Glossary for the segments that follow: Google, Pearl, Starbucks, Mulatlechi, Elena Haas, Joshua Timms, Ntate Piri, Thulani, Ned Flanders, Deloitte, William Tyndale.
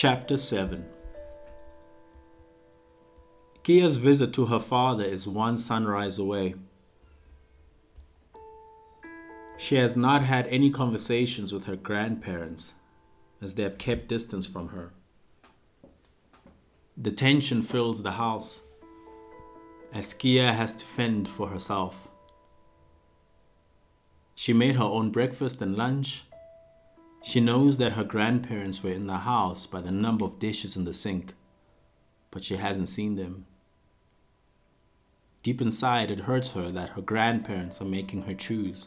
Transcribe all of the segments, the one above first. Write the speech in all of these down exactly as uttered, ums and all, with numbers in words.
Chapter seven. Kia's visit to her father is one sunrise away. She has not had any conversations with her grandparents, as they have kept distance from her. The tension fills the house, as Kia has to fend for herself. She made her own breakfast and lunch. She knows that her grandparents were in the house by the number of dishes in the sink, but she hasn't seen them. Deep inside, it hurts her that her grandparents are making her choose,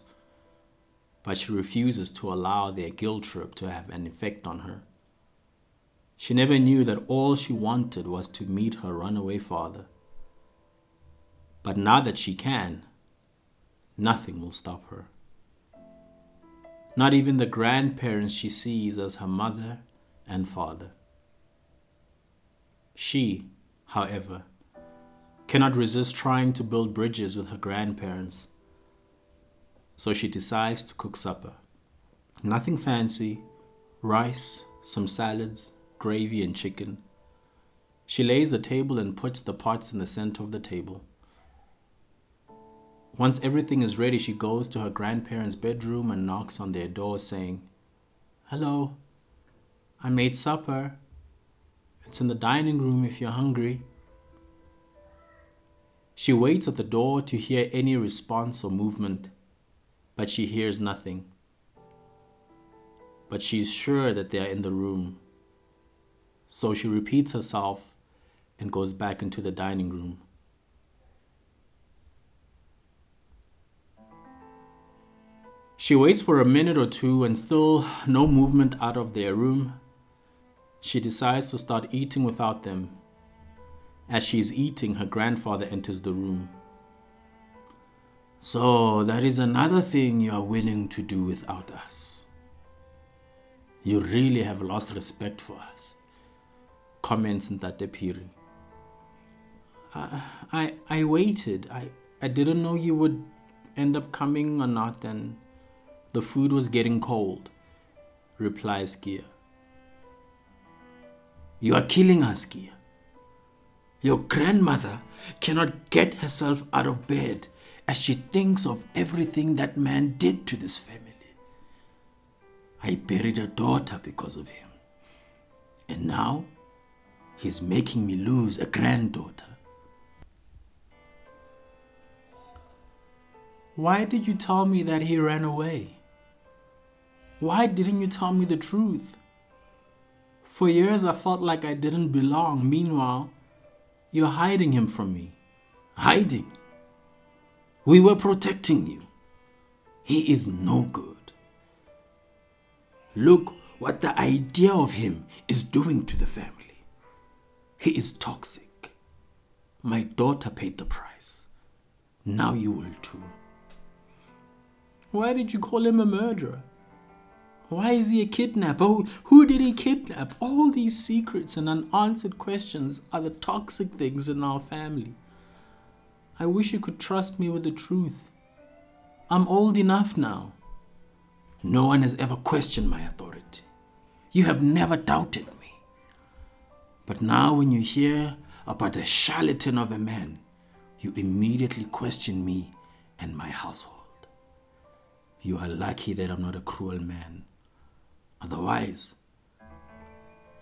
but she refuses to allow their guilt trip to have an effect on her. She never knew that all she wanted was to meet her runaway father. But now that she can, nothing will stop her. Not even the grandparents she sees as her mother and father. She, however, cannot resist trying to build bridges with her grandparents. So she decides to cook supper. Nothing fancy, rice, some salads, gravy and chicken. She lays the table and puts the pots in the center of the table. Once everything is ready, she goes to her grandparents' bedroom and knocks on their door saying, "Hello, I made supper. It's in the dining room if you're hungry." She waits at the door to hear any response or movement. But she hears nothing. But she's sure that they are in the room. So she repeats herself and goes back into the dining room. She waits for a minute or two and still no movement out of their room. She decides to start eating without them. As she's eating, her grandfather enters the room. "So that is another thing you are willing to do without us. You really have lost respect for us," comments Ntate Piri. I, I, I waited. I, I didn't know you would end up coming or not, and the food was getting cold," replies Kia. "You are killing us, Kia. Your grandmother cannot get herself out of bed as she thinks of everything that man did to this family. I buried a daughter because of him. And now he's making me lose a granddaughter." "Why did you tell me that he ran away? Why didn't you tell me the truth? For years I felt like I didn't belong. Meanwhile, you're hiding him from me." "Hiding? We were protecting you. He is no good. Look what the idea of him is doing to the family. He is toxic. My daughter paid the price. Now you will too." "Why did you call him a murderer? Why is he a kidnapper? Who, who did he kidnap? All these secrets and unanswered questions are the toxic things in our family. I wish you could trust me with the truth. I'm old enough now." "No one has ever questioned my authority. You have never doubted me. But now when you hear about a charlatan of a man, you immediately question me and my household. You are lucky that I'm not a cruel man. Otherwise,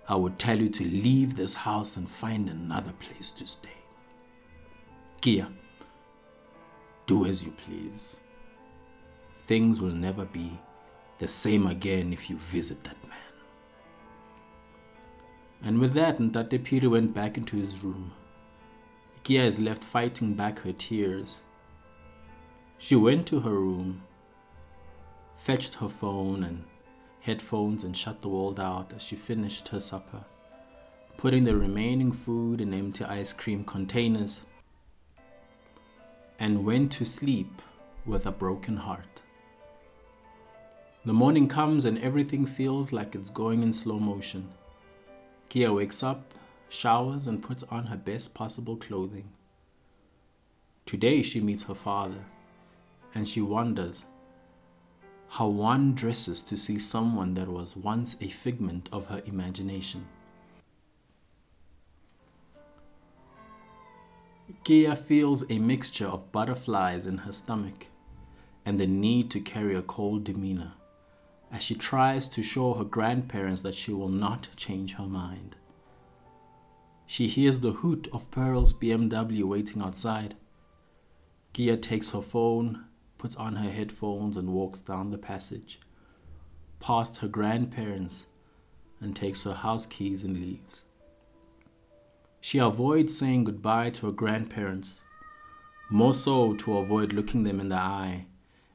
I would tell you to leave this house and find another place to stay. Kia, do as you please. Things will never be the same again if you visit that man." And with that, Ntate Piri went back into his room. Kia is left fighting back her tears. She went to her room, fetched her phone and headphones and shut the world out as she finished her supper, putting the remaining food in empty ice cream containers, and went to sleep with a broken heart. The morning comes and everything feels like it's going in slow motion. Kia wakes up, showers, and puts on her best possible clothing. Today she meets her father, and she wonders how one dresses to see someone that was once a figment of her imagination. Kea feels a mixture of butterflies in her stomach and the need to carry a cold demeanor as she tries to show her grandparents that she will not change her mind. She hears the hoot of Pearl's B M W waiting outside. Kea takes her phone, puts on her headphones and walks down the passage, past her grandparents, and takes her house keys and leaves. She avoids saying goodbye to her grandparents, more so to avoid looking them in the eye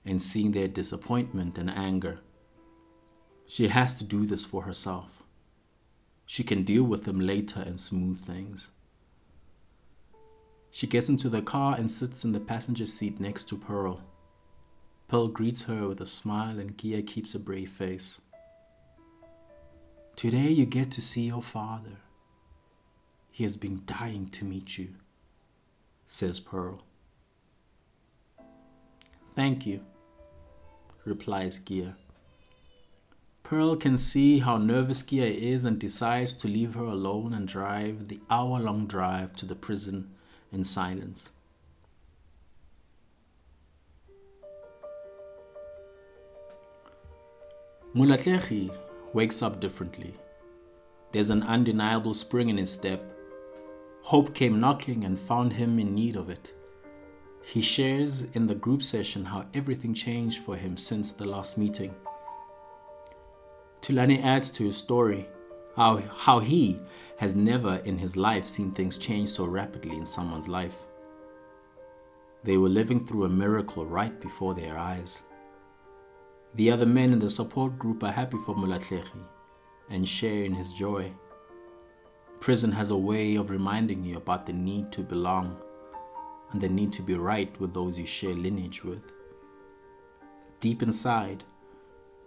and seeing their disappointment and anger. She has to do this for herself. She can deal with them later and smooth things. She gets into the car and sits in the passenger seat next to Pearl. Pearl greets her with a smile and Kea keeps a brave face. Today you get to see your father. He has been dying to meet you, says Pearl. Thank you, replies Kea. Pearl can see how nervous Kea is and decides to leave her alone and drive the hour-long drive to the prison in silence. Mulatlechi wakes up differently. There's an undeniable spring in his step. Hope came knocking and found him in need of it. He shares in the group session how everything changed for him since the last meeting. Thulani adds to his story how, how he has never in his life seen things change so rapidly in someone's life. They were living through a miracle right before their eyes. The other men in the support group are happy for Mulatlechi and share in his joy. Prison has a way of reminding you about the need to belong and the need to be right with those you share lineage with. Deep inside,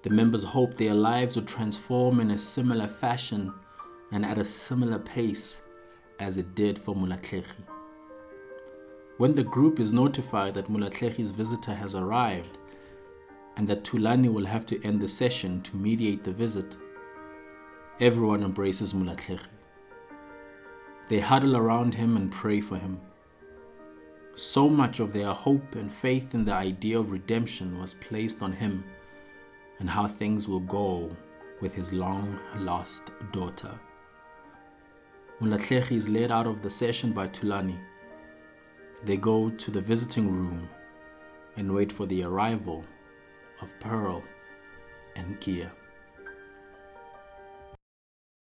the members hope their lives will transform in a similar fashion and at a similar pace as it did for Mulatlechi. When the group is notified that Mulatlechi's visitor has arrived and that Thulani will have to end the session to mediate the visit, everyone embraces Mulatlechi. They huddle around him and pray for him. So much of their hope and faith in the idea of redemption was placed on him and how things will go with his long-lost daughter. Mulatlechi is led out of the session by Thulani. They go to the visiting room and wait for the arrival of Pearl and Kea.